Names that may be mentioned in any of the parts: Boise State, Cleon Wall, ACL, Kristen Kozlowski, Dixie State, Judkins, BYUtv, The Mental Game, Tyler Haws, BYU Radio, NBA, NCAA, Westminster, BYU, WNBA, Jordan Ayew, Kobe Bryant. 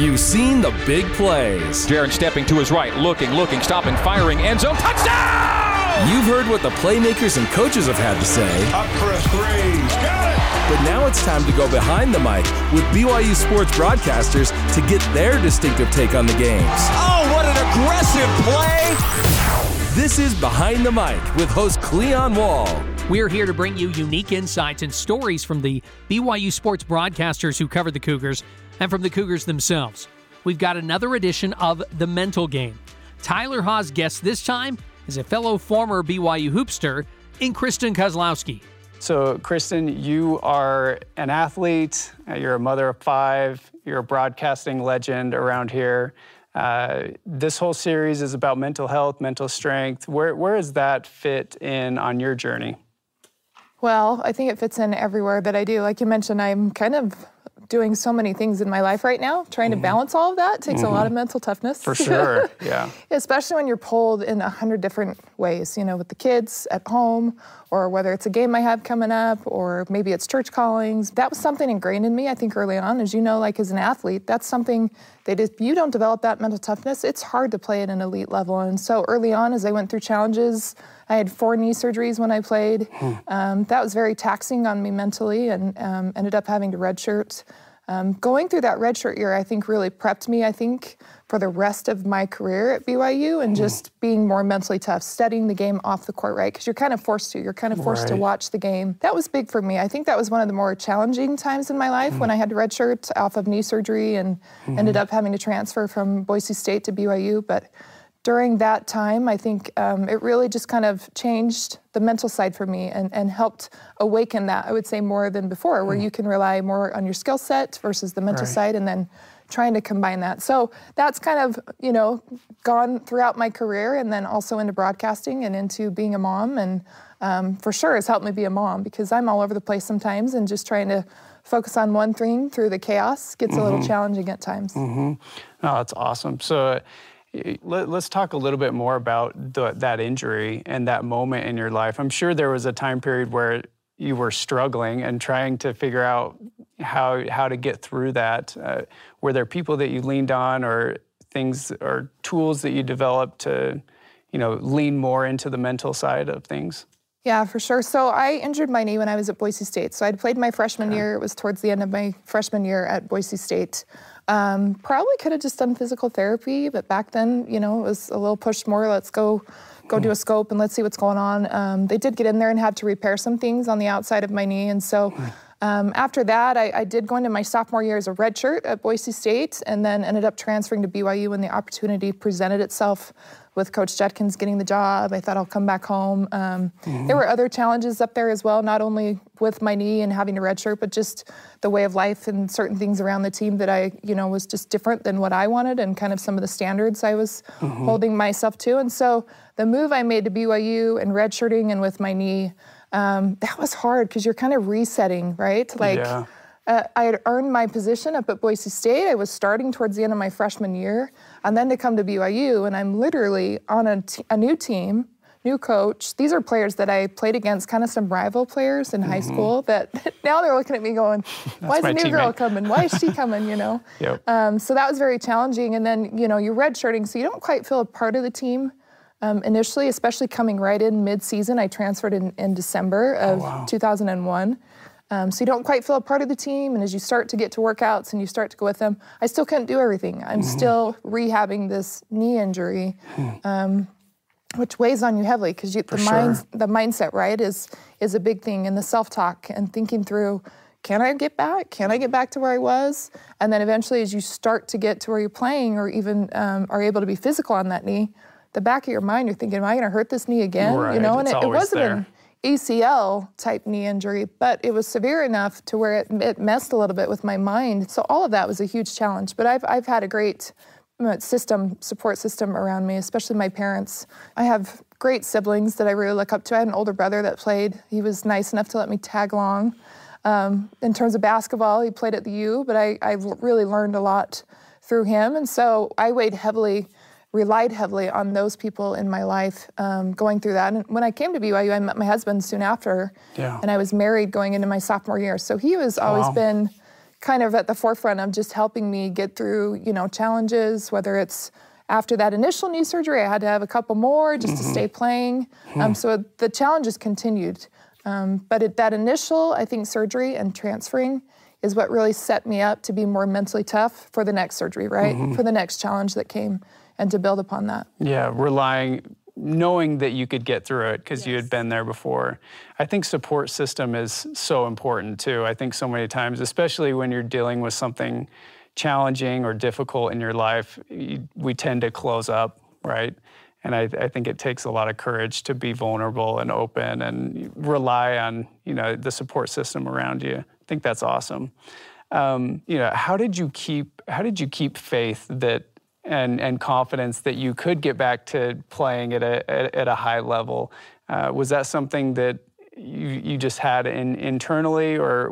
You've seen the big plays. Jarren stepping to his right, looking, stopping, firing, end zone, touchdown! You've heard what the playmakers and coaches have had to say. Up for a three, got it! But now it's time to go behind the mic with BYU sports broadcasters to get their distinctive take on the games. Oh, what an aggressive play! This is Behind the Mic with host Cleon Wall. We're here to bring you unique insights and stories from the BYU sports broadcasters who cover the Cougars and from the Cougars themselves. We've got another edition of The Mental Game. Tyler Haws' guest this time is a fellow former BYU hoopster in Kristen Kozlowski. So, Kristen, you are an athlete, you're a mother of five, you're a broadcasting legend around here. This whole series is about mental health, mental strength. Where does that fit in on your journey? Well, I think it fits in everywhere that I do. Like you mentioned, I'm kind of doing so many things in my life right now. Trying to balance all of that takes a lot of mental toughness. For sure, yeah. Especially when you're pulled in 100 different ways, you know, with the kids at home, or whether it's a game I have coming up, or maybe it's church callings. That was something ingrained in me, I think, early on. As you know, like as an athlete, that's something that if you don't develop that mental toughness, it's hard to play at an elite level. And so early on, as I went through challenges, I had 4 knee surgeries when I played. That was very taxing on me mentally, and ended up having to redshirt. Going through that redshirt year, I think, really prepped me, I think, for the rest of my career at BYU, and just being more mentally tough, studying the game off the court, right? Because you're kind of forced to. You're kind of forced to watch the game. That was big for me. I think that was one of the more challenging times in my life, when I had to redshirt off of knee surgery and ended up having to transfer from Boise State to BYU. But during that time, I think it really just kind of changed the mental side for me, and helped awaken that, I would say, more than before, where you can rely more on your skill set versus the mental side, and then trying to combine that. So that's kind of, you know, gone throughout my career, and then also into broadcasting and into being a mom, and for sure has helped me be a mom, because I'm all over the place sometimes, and just trying to focus on one thing through the chaos gets a little challenging at times. Oh, that's awesome. So let's talk a little bit more about that injury and that moment in your life. I'm sure there was a time period where you were struggling and trying to figure out how to get through that. Were there people that you leaned on, or things or tools that you developed to, you know, lean more into the mental side of things? Yeah, for sure. So I injured my knee when I was at Boise State. So I'd played my freshman year. It was towards the end of my freshman year at Boise State. Probably could have just done physical therapy, but back then, you know, it was a little pushed more, let's go do a scope and let's see what's going on. They did get in there and had to repair some things on the outside of my knee. And so after that, I did go into my sophomore year as a redshirt at Boise State, and then ended up transferring to BYU when the opportunity presented itself with Coach Judkins getting the job. I thought, I'll come back home. There were other challenges up there as well, not only with my knee and having to redshirt, but just the way of life and certain things around the team that I, you know, was just different than what I wanted, and kind of some of the standards I was holding myself to. And so the move I made to BYU and redshirting and with my knee, that was hard, because you're kind of resetting, right? Like, I had earned my position up at Boise State. I was starting towards the end of my freshman year. And then to come to BYU, and I'm literally on a new team, new coach. These are players that I played against, kind of some rival players in high school, that now they're looking at me going, why is the new girl coming? Why is she coming, you know? So that was very challenging. And then, you know, you're redshirting, so you don't quite feel a part of the team initially, especially coming right in mid-season. I transferred in December of 2001. So you don't quite feel a part of the team, and as you start to get to workouts and you start to go with them, I still couldn't do everything. I'm still rehabbing this knee injury, which weighs on you heavily, because the mindset, right, is a big thing, and the self-talk and thinking through, can I get back? Can I get back to where I was? And then eventually, as you start to get to where you're playing, or even are able to be physical on that knee, the back of your mind, you're thinking, am I going to hurt this knee again? Right. You know, and it wasn't there. ACL-type knee injury, but it was severe enough to where it messed a little bit with my mind. So all of that was a huge challenge. But I've had a great support system around me, especially my parents. I have great siblings that I really look up to. I had an older brother that played. He was nice enough to let me tag along. In terms of basketball, he played at the U, but I really learned a lot through him. And so I relied heavily on those people in my life going through that. And when I came to BYU, I met my husband soon after, and I was married going into my sophomore year. So he was always been kind of at the forefront of just helping me get through, you know, challenges, whether it's after that initial knee surgery, I had to have a couple more just to stay playing. So the challenges continued. But at that initial, I think, surgery and transferring is what really set me up to be more mentally tough for the next surgery, right? For the next challenge that came, and to build upon that. Yeah, knowing that you could get through it because you had been there before. I think support system is so important too. I think so many times, especially when you're dealing with something challenging or difficult in your life, we tend to close up, right? And I think it takes a lot of courage to be vulnerable and open and rely on, you know, the support system around you. I think that's awesome. You know, how did you keep faith that and confidence that you could get back to playing at a high level? Was that something that you just had internally, or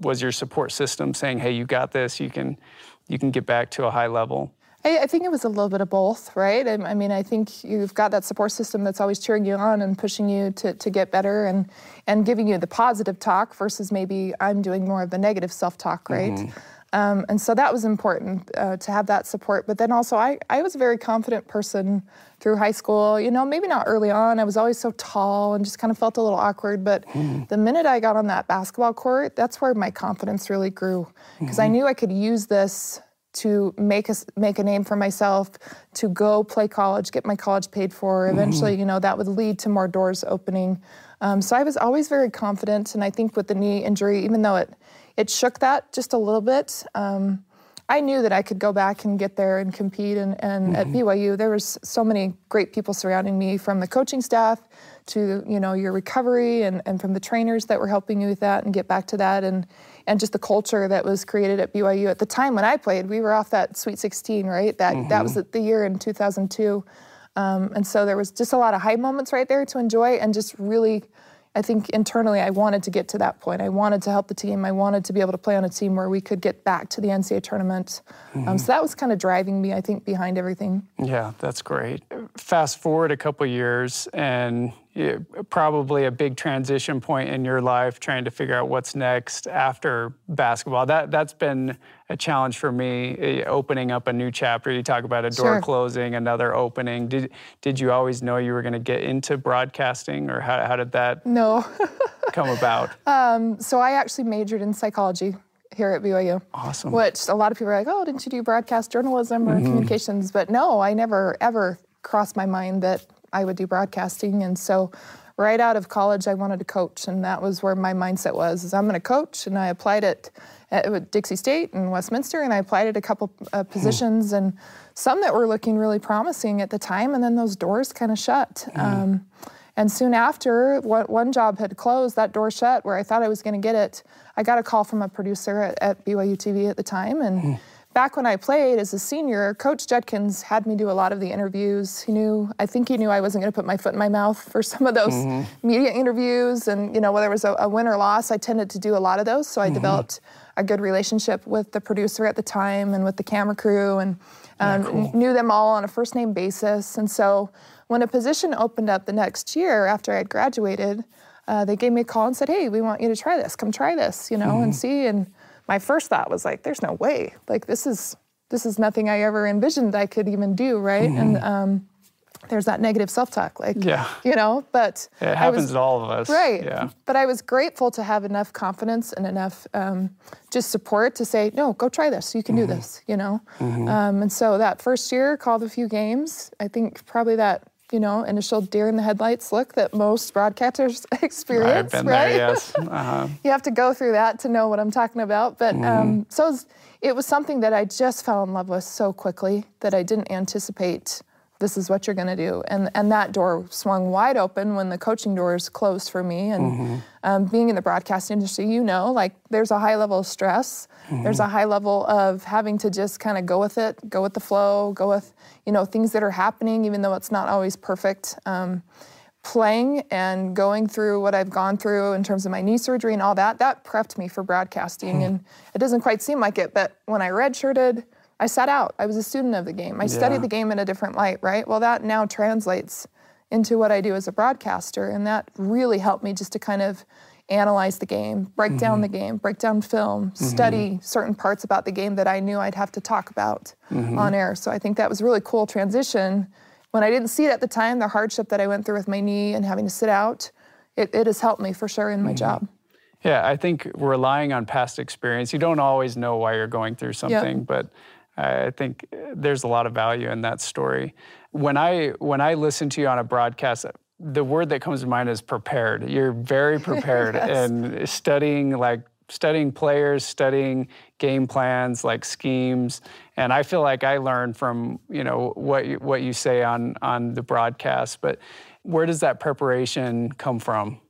was your support system saying, "Hey, you got this. You can get back to a high level"? I think it was a little bit of both, right? I mean, I think you've got that support system that's always cheering you on and pushing you to get better and giving you the positive talk versus maybe I'm doing more of the negative self-talk, right? And so that was important to have that support. But then also I was a very confident person through high school, you know, maybe not early on. I was always so tall and just kind of felt a little awkward. But the minute I got on that basketball court, that's where my confidence really grew, because I knew I could use this to make a name for myself, to go play college, get my college paid for. Eventually, you know, that would lead to more doors opening. So I was always very confident, and I think with the knee injury, even though it shook that just a little bit, I knew that I could go back and get there and compete. And at BYU, there was so many great people surrounding me, from the coaching staff to, you know, your recovery and from the trainers that were helping you with that and get back to that. And just the culture that was created at BYU. At the time when I played, we were off that Sweet 16, right? That was the year in 2002. And so there was just a lot of high moments right there to enjoy, and just really, I think internally I wanted to get to that point. I wanted to help the team. I wanted to be able to play on a team where we could get back to the NCAA tournament. So that was kind of driving me, I think, behind everything. Yeah, that's great. Fast forward a couple years, and probably a big transition point in your life, trying to figure out what's next after basketball. That's been a challenge for me, opening up a new chapter. You talk about a door closing, another opening. Did you always know you were going to get into broadcasting, or how did that come about? So I actually majored in psychology here at BYU. Awesome. Which a lot of people are like, oh, didn't you do broadcast journalism or communications? But no, I never ever crossed my mind that I would do broadcasting. And so right out of college, I wanted to coach, and that was where my mindset was, is I'm going to coach. And I applied at Dixie State and Westminster, and I applied at a couple positions, and some that were looking really promising at the time, and then those doors kind of shut. And soon after, one job had closed, that door shut, where I thought I was going to get it. I got a call from a producer at BYUtv at the time, and back when I played as a senior, Coach Judkins had me do a lot of the interviews. I think he knew I wasn't going to put my foot in my mouth for some of those media interviews. And, you know, whether it was a win or loss, I tended to do a lot of those. So I developed a good relationship with the producer at the time and with the camera crew, and knew them all on a first-name basis. And so when a position opened up the next year after I had graduated, they gave me a call and said, hey, we want you to try this. Come try this, you know, and see. And my first thought was like, there's no way. Like, this is nothing I ever envisioned I could even do, right? And there's that negative self-talk, like, you know, but it happens to all of us. Right. Yeah. But I was grateful to have enough confidence and enough just support to say, no, go try this. You can do this, you know? And so that first year, called a few games. I think probably that, you know, initial deer in the headlights look that most broadcasters experience, right? Yes. You have to go through that to know what I'm talking about. But so it was something that I just fell in love with so quickly that I didn't anticipate this is what you're going to do. And that door swung wide open when the coaching doors closed for me. And being in the broadcast industry, you know, like, there's a high level of stress. There's a high level of having to just kind of go with it, go with the flow, go with, you know, things that are happening, even though it's not always perfect. Playing and going through what I've gone through in terms of my knee surgery and all that, that prepped me for broadcasting. And it doesn't quite seem like it, but when I redshirted, I sat out. I was a student of the game. I studied the game in a different light, right? Well, that now translates into what I do as a broadcaster, and that really helped me just to kind of analyze the game, break down the game, break down film, study certain parts about the game that I knew I'd have to talk about on air. So I think that was a really cool transition. When I didn't see it at the time, the hardship that I went through with my knee and having to sit out, it has helped me for sure in my job. Yeah, I think relying on past experience, you don't always know why you're going through something, but I think there's a lot of value in that story. When I listen to you on a broadcast, the word that comes to mind is prepared. You're very prepared and studying, like studying players, studying game plans, like schemes. And I feel like I learn from, you know, what you say on the broadcast. But where does that preparation come from?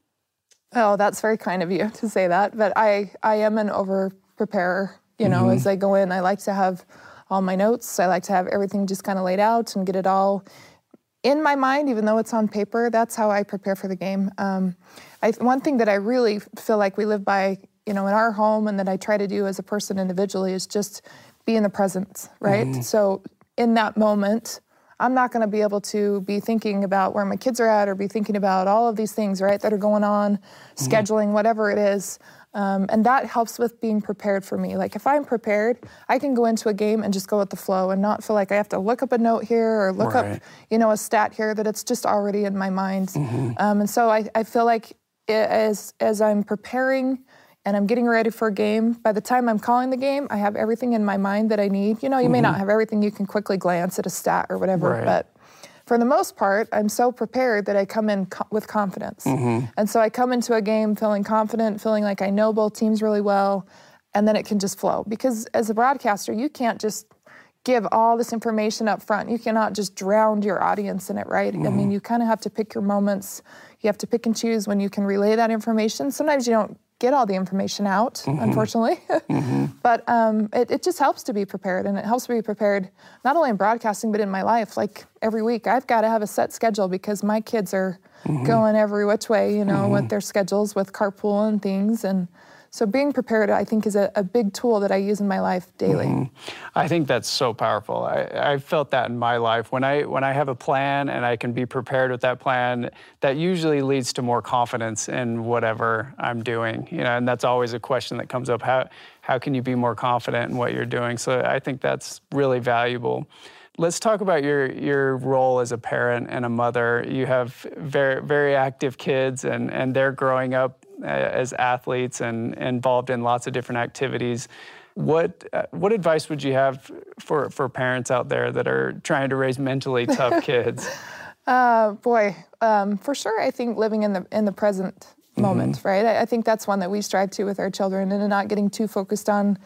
Oh, that's very kind of you to say that. But I am an over-preparer. You know, as I go in, I like to have all my notes. I like to have everything just kind of laid out and get it all in my mind, even though it's on paper. That's how I prepare for the game. One thing that I really feel like we live by, you know, in our home and that I try to do as a person individually is just be in the presence, right? So in that moment, I'm not going to be able to be thinking about where my kids are at or be thinking about all of these things, right, that are going on, scheduling, whatever it is. And that helps with being prepared for me. Like if I'm prepared, I can go into a game and just go with the flow and not feel like I have to look up a note here or look up, you know, a stat here, that it's just already in my mind. And so I feel like as I'm preparing and I'm getting ready for a game, by the time I'm calling the game, I have everything in my mind that I need. You know, you may not have everything. You can quickly glance at a stat or whatever, but for the most part, I'm so prepared that I come in with confidence. And so I come into a game feeling confident, feeling like I know both teams really well, and then it can just flow. Because as a broadcaster, you can't just give all this information up front. You cannot just drown your audience in it, right? I mean, you kind of have to pick your moments. You have to pick and choose when you can relay that information. Sometimes you don't get all the information out, unfortunately. But it just helps to be prepared, and it helps to be prepared not only in broadcasting, but in my life. Like every week, I've got to have a set schedule because my kids are going every which way, you know, with their schedules, with carpool and things. And so being prepared, I think, is a big tool that I use in my life daily. I think that's so powerful. I felt that in my life. When I have a plan and I can be prepared with that plan, that usually leads to more confidence in whatever I'm doing. You know, and that's always a question that comes up. How can you be more confident in what you're doing? So I think that's really valuable. Let's talk about your role as a parent and a mother. You have very, very active kids, and they're growing up as athletes and involved in lots of different activities. What advice would you have for parents out there that are trying to raise mentally tough kids? For sure, I think living in the present moment, right? I think that's one that we strive to with our children, and not getting too focused on,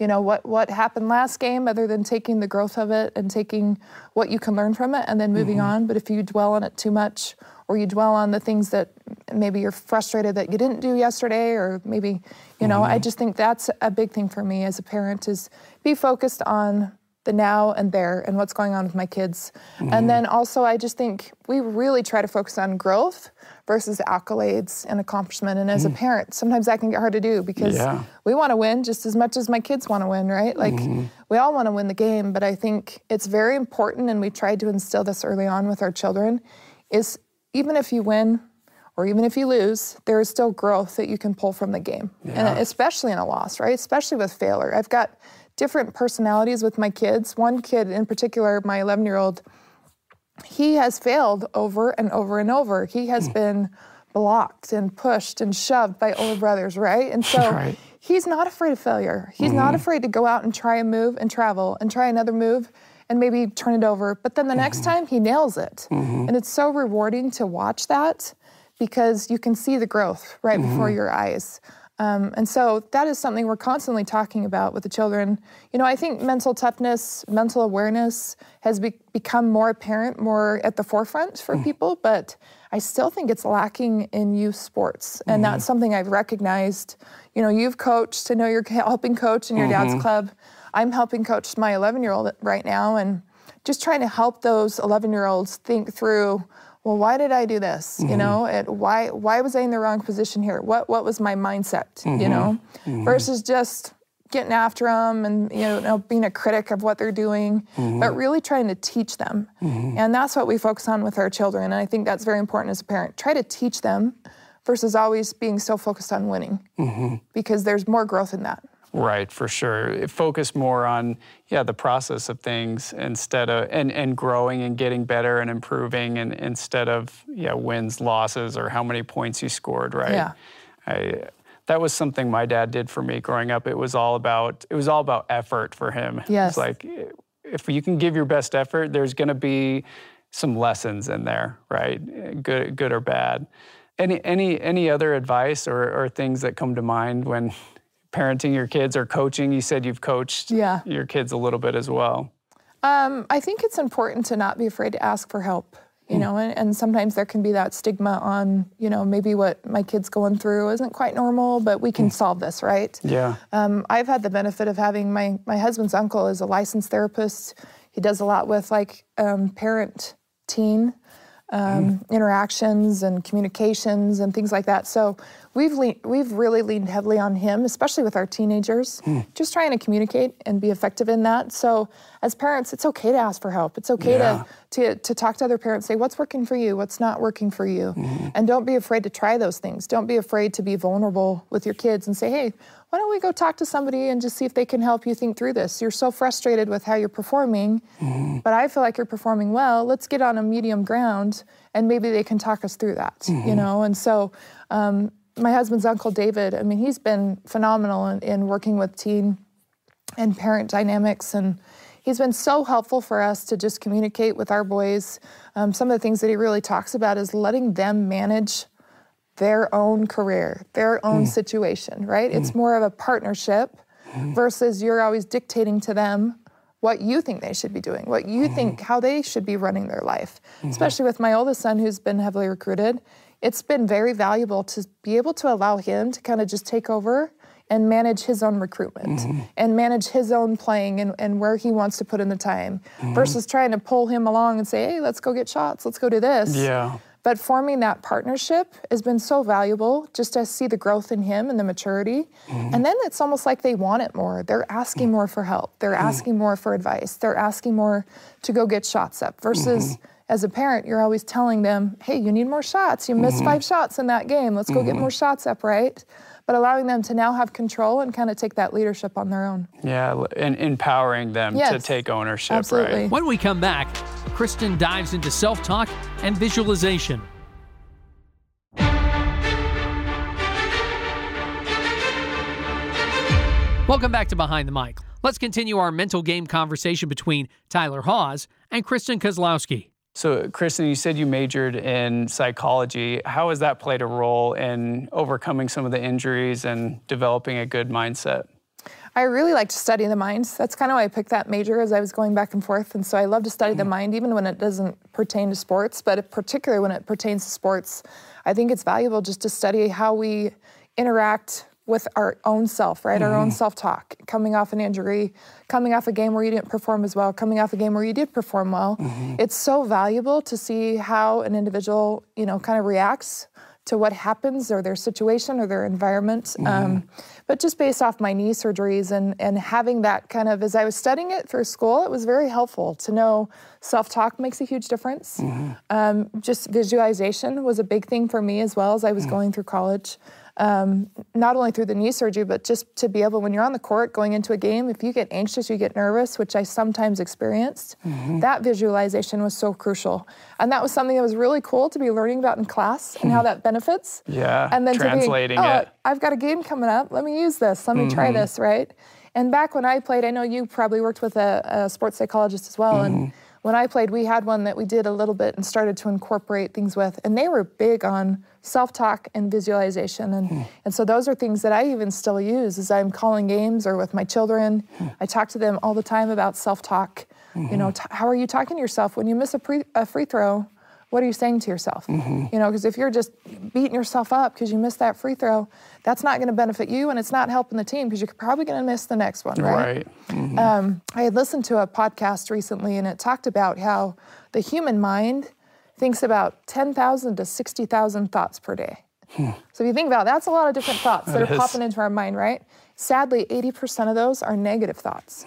you know, what happened last game, other than taking the growth of it and taking what you can learn from it and then moving on. But if you dwell on it too much, or you dwell on the things that maybe you're frustrated that you didn't do yesterday, or maybe, you know, I just think that's a big thing for me as a parent, is be focused on the now and there and what's going on with my kids. And then also, I just think we really try to focus on growth versus accolades and accomplishment. And as a parent, sometimes that can get hard to do, because we want to win just as much as my kids want to win, right? Like we all want to win the game, but I think it's very important, and we tried to instill this early on with our children, is even if you win or even if you lose, there is still growth that you can pull from the game. And especially in a loss, right? Especially with failure. I've got different personalities with my kids. One kid in particular, my 11-year-old, he has failed over and over and over. He has been blocked and pushed and shoved by older brothers, right? And so he's not afraid of failure. He's not afraid to go out and try a move and travel and try another move and maybe turn it over. But then the next time he nails it. And it's so rewarding to watch that, because you can see the growth right before your eyes. And so that is something we're constantly talking about with the children. You know, I think mental toughness, mental awareness has become more apparent, more at the forefront for people, but I still think it's lacking in youth sports. And that's something I've recognized. You know, you've coached, I know you're helping coach in your dad's club. I'm helping coach my 11-year-old right now, and just trying to help those 11-year-olds think through, well, why did I do this? You know, why was I in the wrong position here? What was my mindset? You know, versus just getting after them and, you know, being a critic of what they're doing, but really trying to teach them. And that's what we focus on with our children. And I think that's very important as a parent. Try to teach them versus always being so focused on winning, because there's more growth in that. Right, for sure. Focus more on, yeah, the process of things instead of, and growing and getting better and improving, and instead of, yeah, wins, losses, or how many points you scored, right? Yeah. That was something my dad did for me growing up. It was all about effort for him. Yes. It's like, if you can give your best effort, there's going to be some lessons in there, right? Good or bad. Any other advice or things that come to mind when parenting your kids or coaching? You said you've coached your kids a little bit as well. I think it's important to not be afraid to ask for help. You know, and sometimes there can be that stigma on, you know, maybe what my kid's going through isn't quite normal, but we can solve this, right? Yeah. I've had the benefit of having my husband's uncle is a licensed therapist. He does a lot with like parent-teen interactions and communications and things like that. So we've really leaned heavily on him, especially with our teenagers, just trying to communicate and be effective in that. So as parents, it's okay to ask for help. It's okay to talk to other parents, say, what's working for you? What's not working for you? And don't be afraid to try those things. Don't be afraid to be vulnerable with your kids and say, hey, why don't we go talk to somebody and just see if they can help you think through this? You're so frustrated with how you're performing, but I feel like you're performing well. Let's get on a medium ground and maybe they can talk us through that, you know? And so my husband's uncle David, I mean, he's been phenomenal in working with teen and parent dynamics, and he's been so helpful for us to just communicate with our boys. Some of the things that he really talks about is letting them manage their own career, their own situation, right? It's more of a partnership versus you're always dictating to them what you think they should be doing, what you think, how they should be running their life. Especially with my oldest son, who's been heavily recruited, it's been very valuable to be able to allow him to kind of just take over and manage his own recruitment and manage his own playing and where he wants to put in the time versus trying to pull him along and say, hey, let's go get shots, let's go do this. Yeah. But forming that partnership has been so valuable just to see the growth in him and the maturity. And then it's almost like they want it more. They're asking more for help. They're asking more for advice. They're asking more to go get shots up versus as a parent, you're always telling them, hey, you need more shots. You missed 5 shots in that game. Let's go get more shots up, right? But allowing them to now have control and kind of take that leadership on their own. Yeah, and empowering them to take ownership, absolutely. Right? When we come back, Kristen dives into self-talk and visualization. Welcome back to Behind the Mic. Let's continue our mental game conversation between Tyler Haws and Kristen Kozlowski. So, Kristen, you said you majored in psychology. How has that played a role in overcoming some of the injuries and developing a good mindset? I really like to study the mind. That's kind of why I picked that major, as I was going back and forth. And so I love to study the mind, even when it doesn't pertain to sports, but particularly when it pertains to sports. I think it's valuable just to study how we interact with our own self, right? Our own self-talk, coming off an injury, coming off a game where you didn't perform as well, coming off a game where you did perform well. It's so valuable to see how an individual, you know, kind of reacts to what happens or their situation or their environment. But just based off my knee surgeries and having that kind of, as I was studying it through school, it was very helpful to know self-talk makes a huge difference. Just visualization was a big thing for me as well as I was going through college. Not only through the knee surgery, but just to be able, when you're on the court going into a game, if you get anxious, you get nervous, which I sometimes experienced, that visualization was so crucial. And that was something that was really cool to be learning about in class and how that benefits. Yeah, and then translating to be, oh, I've got a game coming up, let me use this, let me try this, right? And back when I played, I know you probably worked with a sports psychologist as well, and when I played, we had one that we did a little bit and started to incorporate things with, and they were big on self-talk and visualization. And so those are things that I even still use as I'm calling games or with my children. I talk to them all the time about self-talk. You know, how are you talking to yourself? When you miss a free throw, what are you saying to yourself? You know, because if you're just beating yourself up because you missed that free throw, that's not going to benefit you and it's not helping the team because you're probably going to miss the next one, right? I had listened to a podcast recently and it talked about how the human mind thinks about 10,000 to 60,000 thoughts per day. So if you think about it, that's a lot of different thoughts that are popping into our mind, right? Sadly, 80% of those are negative thoughts.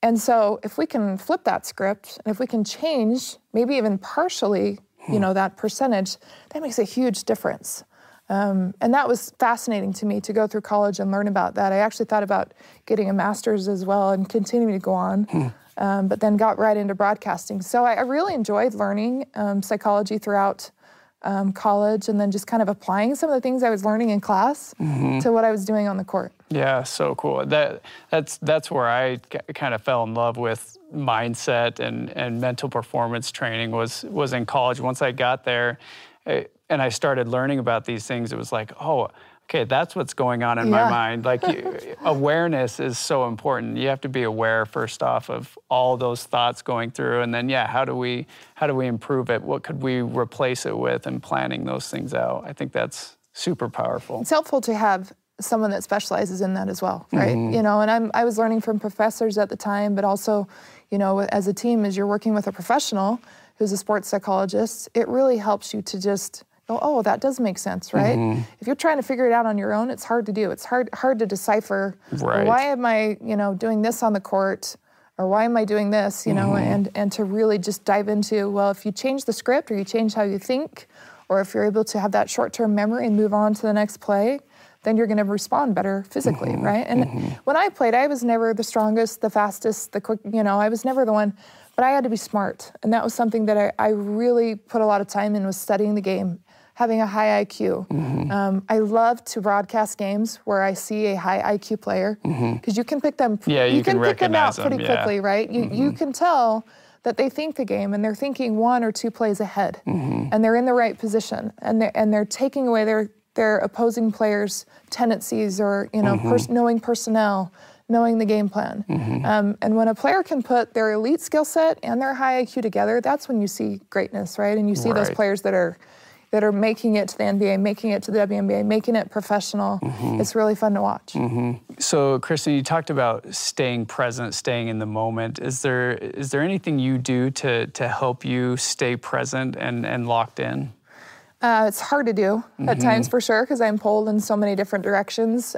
And so if we can flip that script, and if we can change, maybe even partially, you know, that percentage, that makes a huge difference. And that was fascinating to me to go through college and learn about that. I actually thought about getting a master's as well and continuing to go on, but then got right into broadcasting. So I really enjoyed learning psychology throughout college and then just kind of applying some of the things I was learning in class to what I was doing on the court. Yeah, so cool. That's where I kind of fell in love with mindset and mental performance training was in college. Once I got there, and I started learning about these things, it was like, oh, okay, that's what's going on in my mind. Like, awareness is so important. You have to be aware, first off, of all those thoughts going through, and then, how do we improve it? What could we replace it with? And planning those things out. I think that's super powerful. It's helpful to have someone that specializes in that as well, right? You know, and I was learning from professors at the time, but also, you know, as a team, as you're working with a professional who's a sports psychologist, it really helps you to just go, oh, that does make sense, right? If you're trying to figure it out on your own, it's hard to do. It's hard to decipher, why am I, you know, doing this on the court, or why am I doing this, you know, and to really just dive into, well, if you change the script or you change how you think, or if you're able to have that short-term memory and move on to the next play, then you're going to respond better physically, right? And when I played, I was never the strongest, the fastest, the quick, you know, I was never the one, but I had to be smart. And that was something that I really put a lot of time in, was studying the game, having a high IQ. I love to broadcast games where I see a high IQ player, because you can pick them, you can pick them out pretty quickly, right? You can tell that they think the game and they're thinking one or two plays ahead, and they're in the right position, and they're taking away their opposing players' tendencies, or, you know, knowing personnel, knowing the game plan. And when a player can put their elite skill set and their high IQ together, that's when you see greatness, right? And you see those players that are making it to the NBA, making it to the WNBA, making it professional. It's really fun to watch. So, Kristen, you talked about staying present, staying in the moment. Is there anything you do to help you stay present and locked in? It's hard to do at times, for sure, because I'm pulled in so many different directions.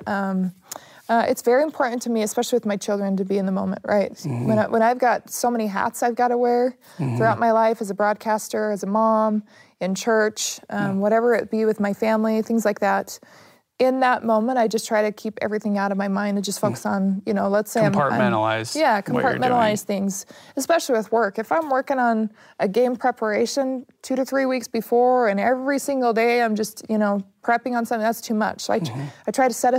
It's very important to me, especially with my children, to be in the moment, right? When I've got so many hats I've got to wear throughout my life, as a broadcaster, as a mom, in church, whatever it be, with my family, things like that. In that moment, I just try to keep everything out of my mind and just focus on, you know, let's say compartmentalize things, especially with work. If I'm working on a game preparation 2 to 3 weeks before, and every single day I'm just, you know, prepping on something, that's too much. So I try to set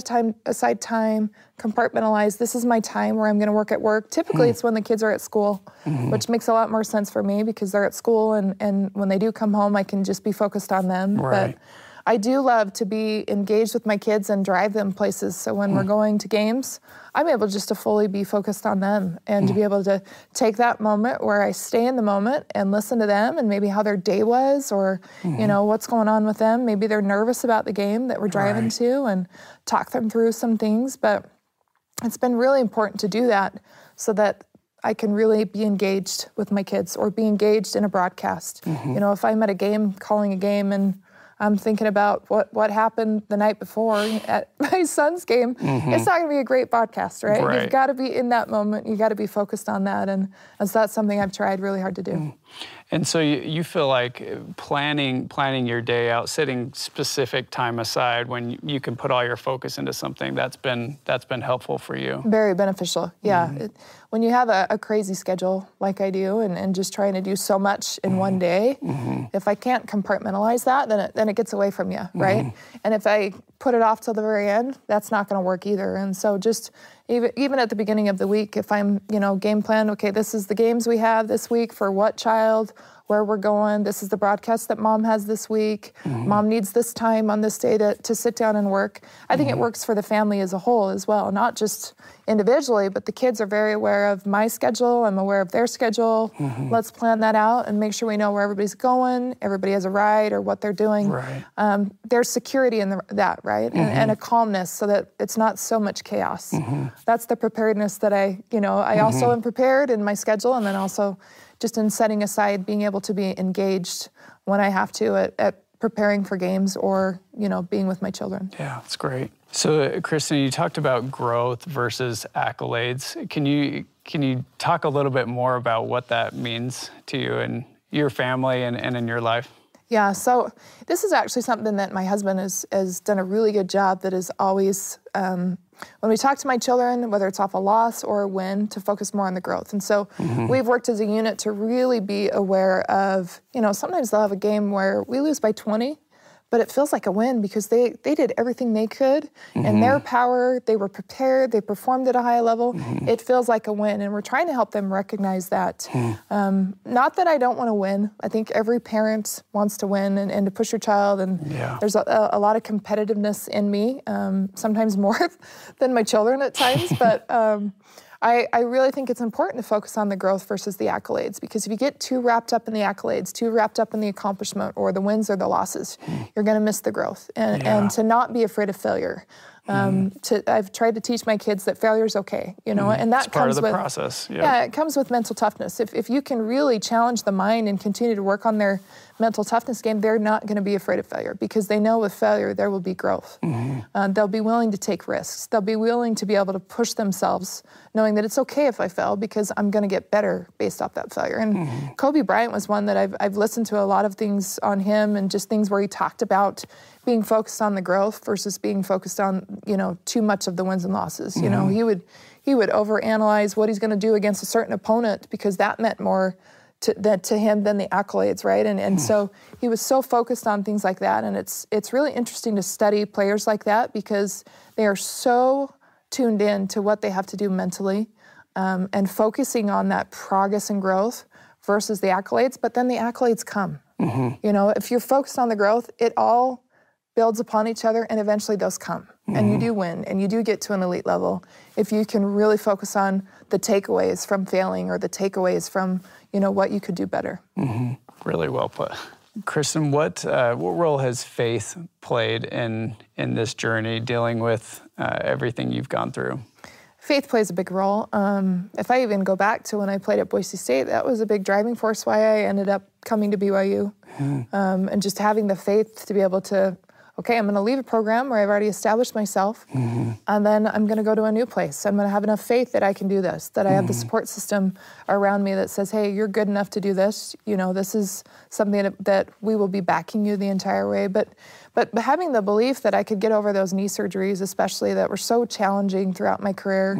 aside time, compartmentalize. This is my time where I'm going to work at work. Typically, it's when the kids are at school, which makes a lot more sense for me, because they're at school, and when they do come home, I can just be focused on them. But I do love to be engaged with my kids and drive them places. So when we're going to games, I'm able just to fully be focused on them, and to be able to take that moment where I stay in the moment and listen to them, and maybe how their day was, or you know, what's going on with them. Maybe they're nervous about the game that we're driving to, and talk them through some things. But it's been really important to do that, so that I can really be engaged with my kids, or be engaged in a broadcast. You know, if I'm at a game, calling a game, and I'm thinking about what happened the night before at my son's game, it's not going to be a great podcast, right? You've got to be in that moment. You've got to be focused on that. And so that's something I've tried really hard to do. And so you feel like planning your day out, setting specific time aside when you can put all your focus into something, that's been helpful for you? Very beneficial, yeah. When you have a crazy schedule like I do, and just trying to do so much in one day, if I can't compartmentalize that, then it gets away from you, right? And if I put it off till the very end, that's not gonna work either. And so just even at the beginning of the week, if I'm, you know, game plan, okay, this is the games we have this week for what child, where we're going, this is the broadcast that mom has this week, mom needs this time on this day to sit down and work. I think it works for the family as a whole as well, not just individually, but the kids are very aware of my schedule, I'm aware of their schedule, let's plan that out and make sure we know where everybody's going, everybody has a ride or what they're doing. There's security in that, right? And a calmness, so that it's not so much chaos. That's the preparedness that I also am prepared in my schedule, and then also just in setting aside, being able to be engaged when I have to at preparing for games, or, you know, being with my children. Yeah, that's great. So, Kristen, you talked about growth versus accolades. Can you talk a little bit more about what that means to you and your family and in your life? Yeah, so this is actually something that my husband has done a really good job that is always, when we talk to my children, whether it's off a loss or a win, to focus more on the growth. And so we've worked as a unit to really be aware of, you know, sometimes they'll have a game where we lose by 20, but it feels like a win because they did everything they could in their power, they were prepared, they performed at a high level. It feels like a win, and we're trying to help them recognize that. Not that I don't want to win. I think every parent wants to win and to push your child, and there's a lot of competitiveness in me, sometimes more than my children at times, but I really think it's important to focus on the growth versus the accolades, because if you get too wrapped up in the accolades, too wrapped up in the accomplishment or the wins or the losses, you're going to miss the growth. And to not be afraid of failure. I've tried to teach my kids that failure is okay, you know, and that it's part comes of the with, process. Yeah. Yeah, it comes with mental toughness. If you can really challenge the mind and continue to work on their mental toughness game, they're not going to be afraid of failure because they know with failure there will be growth. They'll be willing to take risks. They'll be willing to be able to push themselves, knowing that it's okay if I fail because I'm going to get better based off that failure. And Kobe Bryant was one that I've listened to a lot of things on him and just things where he talked about being focused on the growth versus being focused on, you know, too much of the wins and losses. You know, he would overanalyze what he's going to do against a certain opponent because that meant more to him than the accolades, right? And so he was so focused on things like that, and it's really interesting to study players like that because they are so tuned in to what they have to do mentally, and focusing on that progress and growth versus the accolades. But then the accolades come. You know, if you're focused on the growth, it all builds upon each other, and eventually those come. And you do win, and you do get to an elite level if you can really focus on the takeaways from failing or the takeaways from, you know, what you could do better. Really well put. Kristen, what role has faith played in this journey, dealing with everything you've gone through? Faith plays a big role. If I even go back to when I played at Boise State, that was a big driving force why I ended up coming to BYU, and just having the faith to be able to, okay, I'm going to leave a program where I've already established myself, and then I'm going to go to a new place. I'm going to have enough faith that I can do this, that I have the support system around me that says, hey, you're good enough to do this. You know, this is something that we will be backing you the entire way. But having the belief that I could get over those knee surgeries, especially, that were so challenging throughout my career,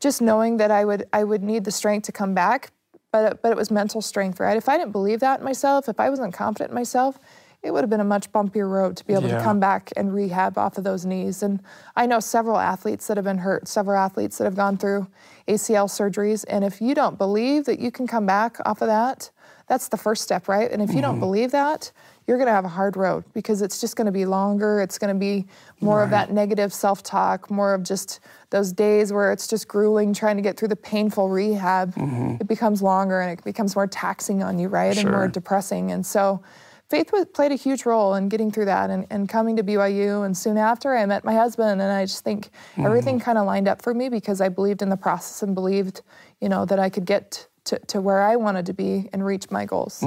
just knowing that I would need the strength to come back, but it was mental strength, right? If I didn't believe that in myself, if I wasn't confident in myself, it would have been a much bumpier road to be able to come back and rehab off of those knees. And I know several athletes that have been hurt, several athletes that have gone through ACL surgeries. And if you don't believe that you can come back off of that, that's the first step, right? And if you don't believe that, you're going to have a hard road because it's just going to be longer. It's going to be more of that negative self-talk, more of just those days where it's just grueling trying to get through the painful rehab. It becomes longer and it becomes more taxing on you, right? And more depressing. And so faith played a huge role in getting through that and coming to BYU. And soon after, I met my husband, and I just think everything kind of lined up for me because I believed in the process and believed, you know, that I could get to where I wanted to be and reach my goals.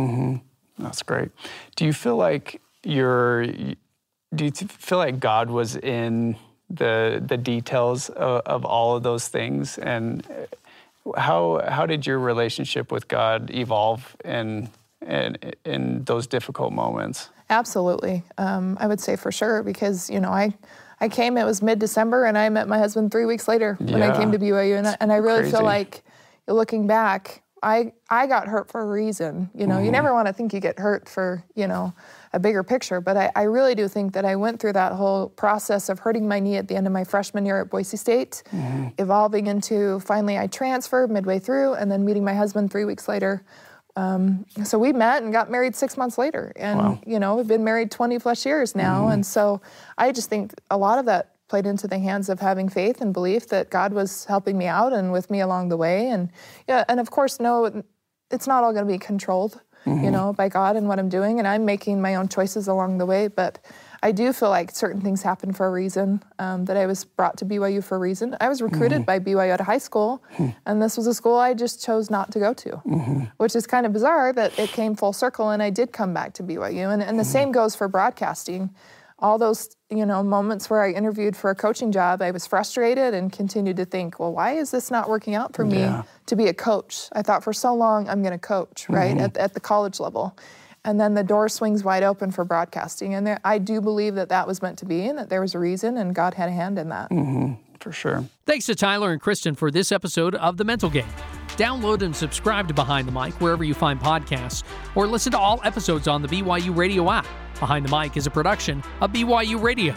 That's great. Do you feel like God was in the details of all of those things? And how did your relationship with God evolve and in those difficult moments? Absolutely. I would say for sure, because, you know, I came, it was mid-December, and I met my husband 3 weeks later when I came to BYU. And I really feel like, looking back, I got hurt for a reason. You know, you never want to think you get hurt for, you know, a bigger picture. But I really do think that I went through that whole process of hurting my knee at the end of my freshman year at Boise State, evolving into finally I transferred midway through, and then meeting my husband 3 weeks later. So we met and got married 6 months later. And, you know, we've been married 20 plus years now. And so I just think a lot of that played into the hands of having faith and belief that God was helping me out and with me along the way. And, yeah, and of course, no, it's not all going to be controlled, you know, by God and what I'm doing. And I'm making my own choices along the way. But I do feel like certain things happen for a reason, that I was brought to BYU for a reason. I was recruited by BYU out of high school, and this was a school I just chose not to go to, which is kind of bizarre that it came full circle and I did come back to BYU. And the same goes for broadcasting. All those, you know, moments where I interviewed for a coaching job, I was frustrated and continued to think, well, why is this not working out for me to be a coach? I thought for so long I'm going to coach, right, at the college level. And then the door swings wide open for broadcasting. And there, I do believe that that was meant to be and that there was a reason, and God had a hand in that. Mm-hmm. For sure. Thanks to Tyler and Kristen for this episode of The Mental Game. Download and subscribe to Behind the Mic wherever you find podcasts, or listen to all episodes on the BYU Radio app. Behind the Mic is a production of BYU Radio.